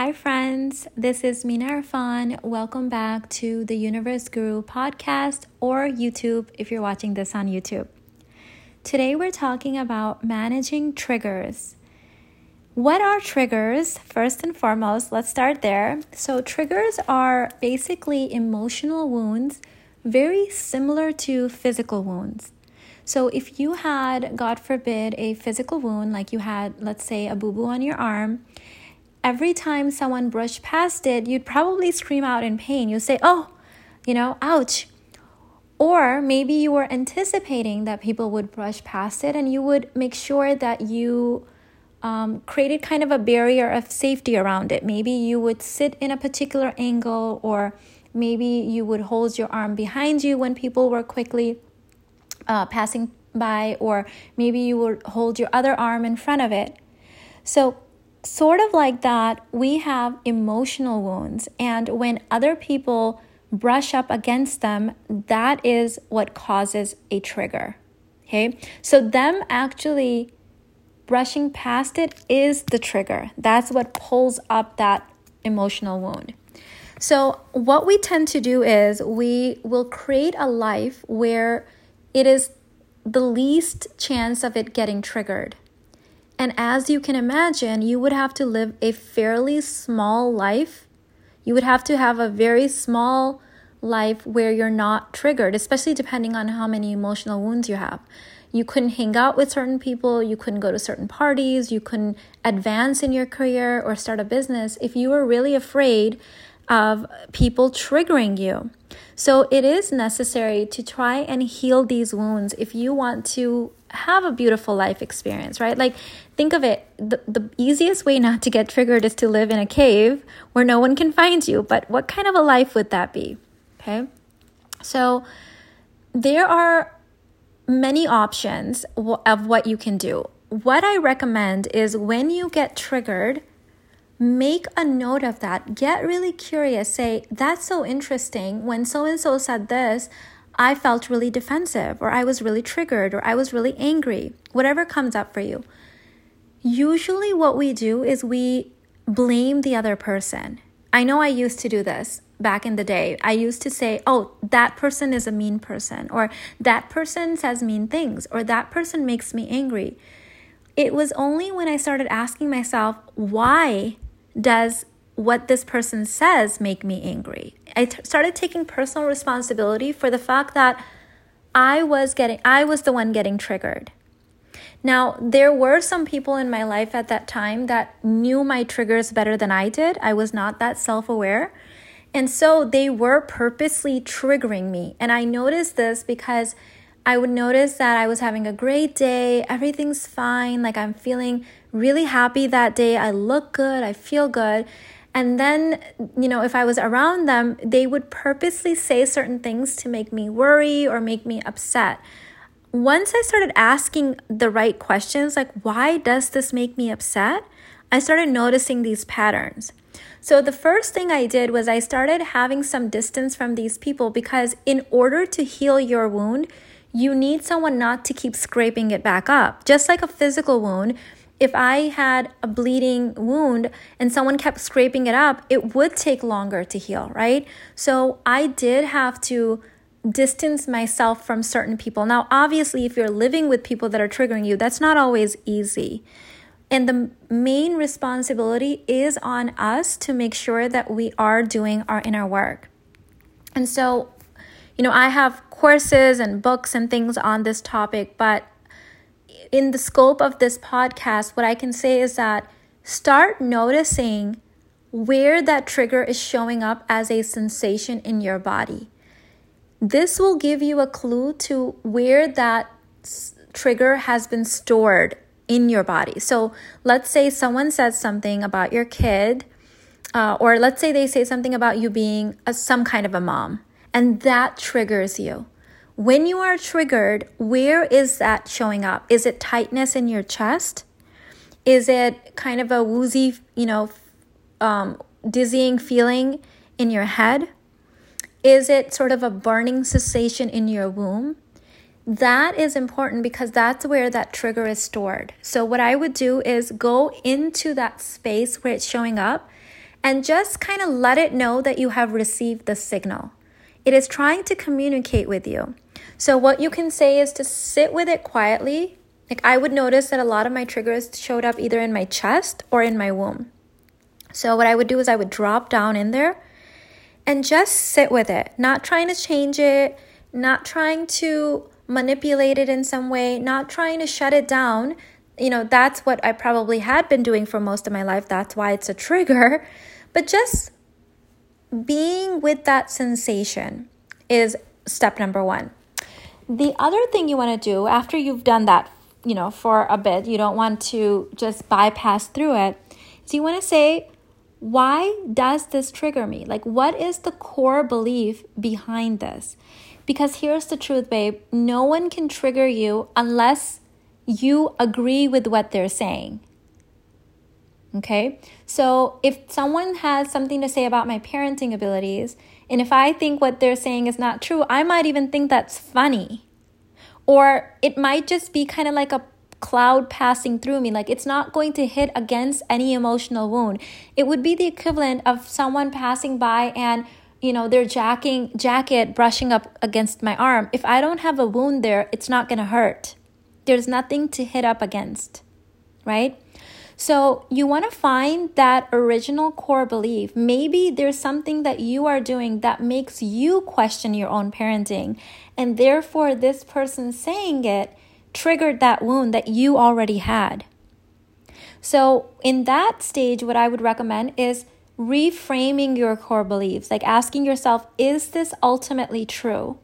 Hi friends, this is Mina Arifan. Welcome back to the Universe Guru podcast or YouTube if you're watching this on YouTube. Today we're talking about managing triggers. What are triggers? First and foremost, let's start there. So triggers are basically emotional wounds, very similar to physical wounds. So if you had, God forbid, a physical wound, like you had, let's say, a boo-boo on your arm, every time someone brushed past it, you'd probably scream out in pain. You'll say, oh, ouch. Or maybe you were anticipating that people would brush past it and you would make sure that you created kind of a barrier of safety around it. Maybe you would sit in a particular angle, or maybe you would hold your arm behind you when people were quickly passing by, or maybe you would hold your other arm in front of it. So sort of like that, we have emotional wounds, and when other people brush up against them, that is what causes a trigger, okay? So them actually brushing past it is the trigger. That's what pulls up that emotional wound. So what we tend to do is we will create a life where it is the least chance of it getting triggered. And as you can imagine, you would have to live a fairly small life. You would have to have a very small life where you're not triggered, especially depending on how many emotional wounds you have. You couldn't hang out with certain people. You couldn't go to certain parties. You couldn't advance in your career or start a business if you were really afraid of people triggering you. So it is necessary to try and heal these wounds if you want to have a beautiful life experience, right? Like, think of it, the easiest way not to get triggered is to live in a cave where no one can find you. But what kind of a life would that be? Okay. So there are many options of what you can do. What I recommend is when you get triggered, make a note of that. Get really curious. Say, that's so interesting. When so-and-so said this, I felt really defensive, or I was really triggered, or I was really angry, whatever comes up for you. Usually what we do is we blame the other person. I know I used to do this back in the day. I used to say, oh, that person is a mean person, or that person says mean things, or that person makes me angry. It was only when I started asking myself, why does what this person says make me angry? I started taking personal responsibility for the fact that I was the one getting triggered. Now, there were some people in my life at that time that knew my triggers better than I did. I was not that self-aware. And so they were purposely triggering me. And I noticed this because I would notice that I was having a great day. Everything's fine. Like, I'm feeling really happy that day. I look good. I feel good. And then, if I was around them, they would purposely say certain things to make me worry or make me upset. Once I started asking the right questions, like, why does this make me upset? I started noticing these patterns. So the first thing I did was I started having some distance from these people, because in order to heal your wound, you need someone not to keep scraping it back up. Just like a physical wound, if I had a bleeding wound and someone kept scraping it up, it would take longer to heal, right? So I did have to distance myself from certain people. Now, obviously, if you're living with people that are triggering you, that's not always easy. And the main responsibility is on us to make sure that we are doing our inner work. And so, I have courses and books and things on this topic, but in the scope of this podcast, what I can say is that start noticing where that trigger is showing up as a sensation in your body. This will give you a clue to where that trigger has been stored in your body. So let's say someone says something about your kid, or let's say they say something about you being some kind of a mom, and that triggers you. When you are triggered, where is that showing up? Is it tightness in your chest? Is it kind of a woozy, dizzying feeling in your head? Is it sort of a burning sensation in your womb? That is important because that's where that trigger is stored. So what I would do is go into that space where it's showing up and just kind of let it know that you have received the signal. It is trying to communicate with you. So what you can say is to sit with it quietly. Like, I would notice that a lot of my triggers showed up either in my chest or in my womb. So what I would do is I would drop down in there and just sit with it, not trying to change it, not trying to manipulate it in some way, not trying to shut it down. You know, that's what I probably had been doing for most of my life. That's why it's a trigger. But just being with that sensation is step number one. The other thing you want to do after you've done that, you know, for a bit, you don't want to just bypass through it, is you want to say, why does this trigger me? Like, what is the core belief behind this? Because here's the truth, babe. No one can trigger you unless you agree with what they're saying. Okay? So if someone has something to say about my parenting abilities, and if I think what they're saying is not true, I might even think that's funny. Or it might just be kind of like a cloud passing through me. Like, it's not going to hit against any emotional wound. It would be the equivalent of someone passing by and, you know, their jacket brushing up against my arm. If I don't have a wound there, it's not going to hurt. There's nothing to hit up against, right? So you want to find that original core belief. Maybe there's something that you are doing that makes you question your own parenting, and therefore this person saying it triggered that wound that you already had. So in that stage, what I would recommend is reframing your core beliefs, like asking yourself, is this ultimately true?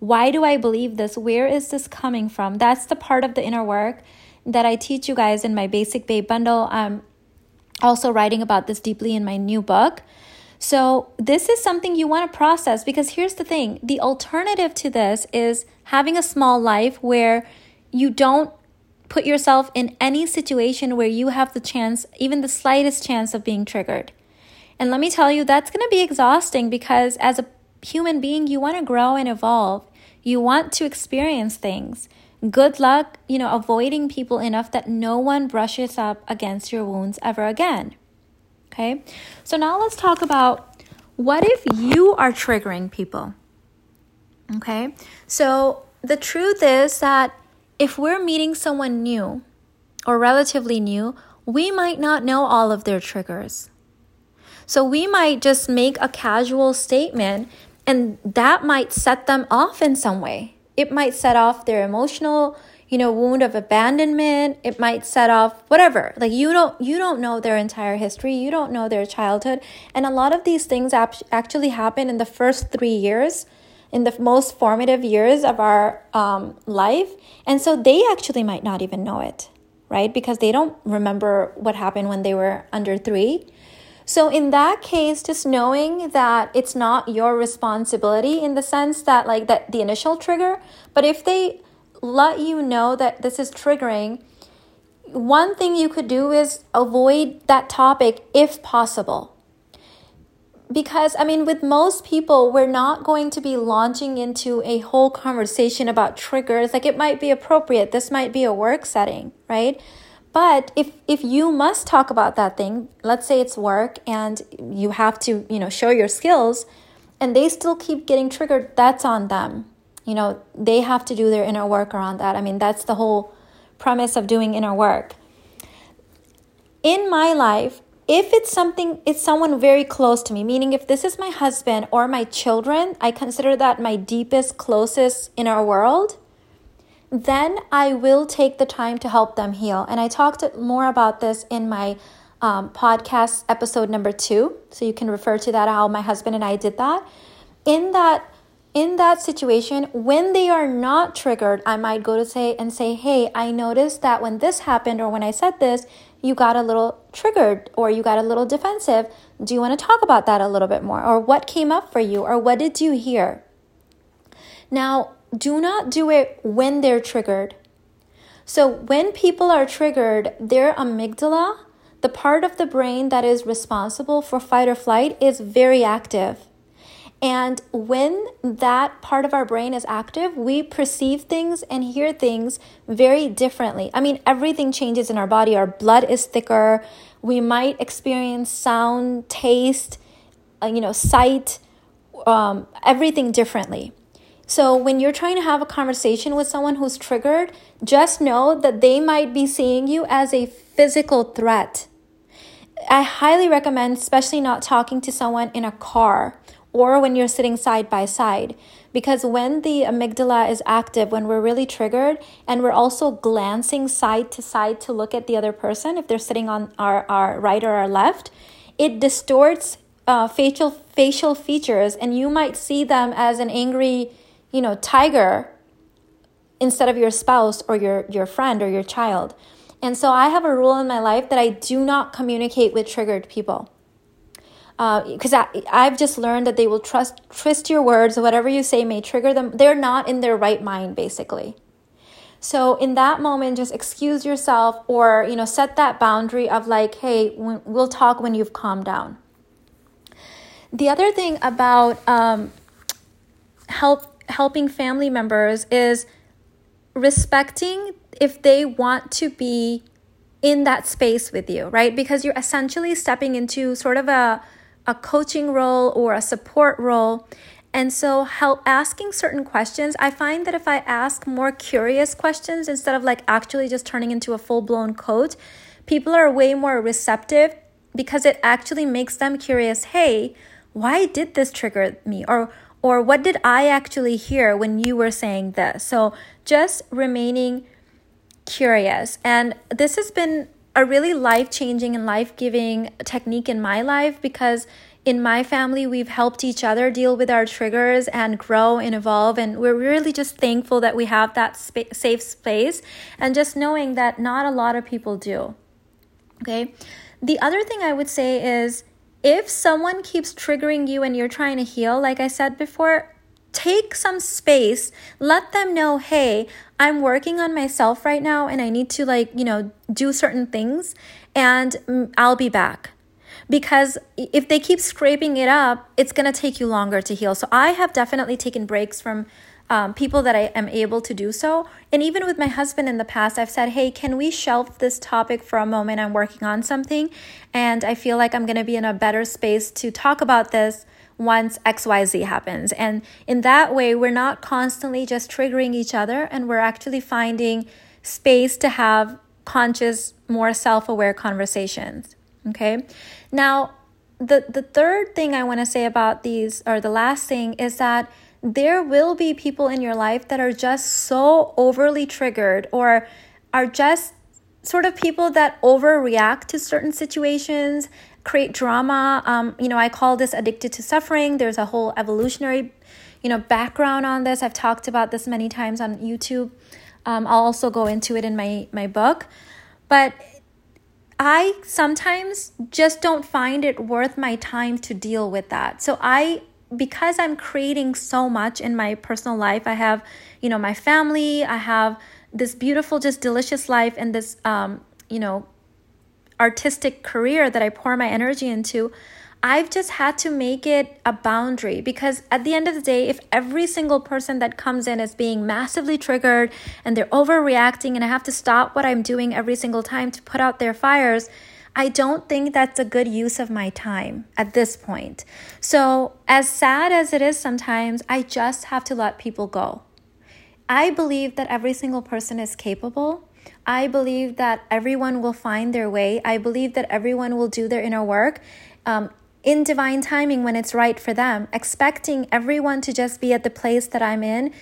Why do I believe this? Where is this coming from? That's the part of the inner work that I teach you guys in my Basic Babe Bundle. I'm also writing about this deeply in my new book. So this is something you want to process, because here's the thing. The alternative to this is having a small life where you don't put yourself in any situation where you have the chance, even the slightest chance, of being triggered. And let me tell you, that's going to be exhausting, because as a human being, you want to grow and evolve. You want to experience things. Good luck, you know, avoiding people enough that no one brushes up against your wounds ever again. Okay? So now let's talk about, what if you are triggering people? Okay? So the truth is that if we're meeting someone new or relatively new, we might not know all of their triggers. So we might just make a casual statement, and that might set them off in some way. It might set off their emotional, you know, wound of abandonment. It might set off whatever. Like, you don't know their entire history. You don't know their childhood. And a lot of these things actually happen in the first 3 years, in the most formative years of our life. And so they actually might not even know it, right? Because they don't remember what happened when they were under 3. So in that case, just knowing that it's not your responsibility in the sense that, like, that the initial trigger, but if they let you know that this is triggering, one thing you could do is avoid that topic if possible. Because, I mean, with most people, we're not going to be launching into a whole conversation about triggers. Like, it might be appropriate. This might be a work setting, right? But if you must talk about that thing, let's say it's work and you have to, you know, show your skills, and they still keep getting triggered, that's on them. You know, they have to do their inner work around that. I mean, that's the whole premise of doing inner work. In my life, if it's someone very close to me, meaning if this is my husband or my children, I consider that my deepest, closest inner world, then I will take the time to help them heal. And I talked more about this in my podcast episode number 2. So you can refer to that, how my husband and I did that. In that situation, when they are not triggered, I might go to say, hey, I noticed that when this happened or when I said this, you got a little triggered or you got a little defensive. Do you want to talk about that a little bit more? Or what came up for you? Or what did you hear? Now, do not do it when they're triggered. So when people are triggered, their amygdala, the part of the brain that is responsible for fight or flight, is very active. And when that part of our brain is active, we perceive things and hear things very differently. I mean, everything changes in our body. Our blood is thicker. We might experience sound, taste, sight, everything differently. So when you're trying to have a conversation with someone who's triggered, just know that they might be seeing you as a physical threat. I highly recommend especially not talking to someone in a car or when you're sitting side by side, because when the amygdala is active, when we're really triggered and we're also glancing side to side to look at the other person, if they're sitting on our right or our left, it distorts facial features, and you might see them as an angry tiger instead of your spouse or your friend or your child. And so I have a rule in my life that I do not communicate with triggered people, because I've just learned that they will twist your words. Whatever you say may trigger them. They're not in their right mind, basically. So in that moment, just excuse yourself, or set that boundary of like, hey, we'll talk when you've calmed down. The other thing about helping family members is respecting if they want to be in that space with you, right? Because you're essentially stepping into sort of a coaching role or a support role. And so asking certain questions, I find that if I ask more curious questions instead of like actually just turning into a full-blown coach, people are way more receptive, because it actually makes them curious. Hey, why did this trigger me? Or what did I actually hear when you were saying this? So just remaining curious. And this has been a really life-changing and life-giving technique in my life, because in my family, we've helped each other deal with our triggers and grow and evolve. And we're really just thankful that we have that safe space, and just knowing that not a lot of people do. Okay. The other thing I would say is, if someone keeps triggering you and you're trying to heal, like I said before, take some space. Let them know, hey, I'm working on myself right now and I need to do certain things, and I'll be back. Because if they keep scraping it up, it's going to take you longer to heal. So I have definitely taken breaks from people that I am able to do so. And even with my husband in the past, I've said, hey, can we shelve this topic for a moment? I'm working on something and I feel like I'm going to be in a better space to talk about this once XYZ happens. And in that way, we're not constantly just triggering each other, and we're actually finding space to have conscious, more self-aware conversations. Okay. Now, the third thing I want to say about these, or the last thing, is that there will be people in your life that are just so overly triggered, or are just sort of people that overreact to certain situations, create drama. I call this addicted to suffering. There's a whole evolutionary, background on this. I've talked about this many times on YouTube. I'll also go into it in my book. But I sometimes just don't find it worth my time to deal with that. So because I'm creating so much in my personal life, I have, my family, I have this beautiful, just delicious life, and this, artistic career that I pour my energy into. I've just had to make it a boundary, because at the end of the day, if every single person that comes in is being massively triggered and they're overreacting, and I have to stop what I'm doing every single time to put out their fires, I don't think that's a good use of my time at this point. So as sad as it is sometimes, I just have to let people go. I believe that every single person is capable. I believe that everyone will find their way. I believe that everyone will do their inner work in divine timing when it's right for them. Expecting everyone to just be at the place that I'm in,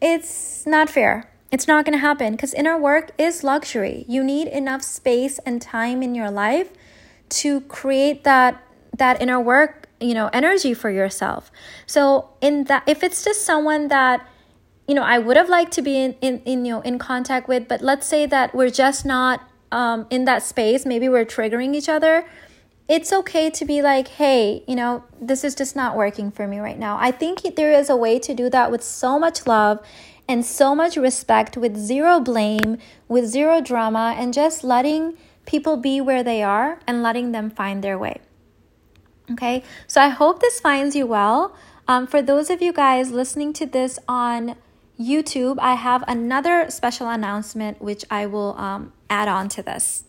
it's not fair. It's not going to happen, because inner work is luxury. You need enough space and time in your life to create that inner work, energy for yourself. So in that, if it's just someone that, I would have liked to be in contact with, but let's say that we're just not in that space, maybe we're triggering each other, it's okay to be like, hey, this is just not working for me right now. I think there is a way to do that with so much love and so much respect, with zero blame, with zero drama, and just letting people be where they are and letting them find their way. Okay, so I hope this finds you well. For those of you guys listening to this on YouTube, I have another special announcement which I will add on to this.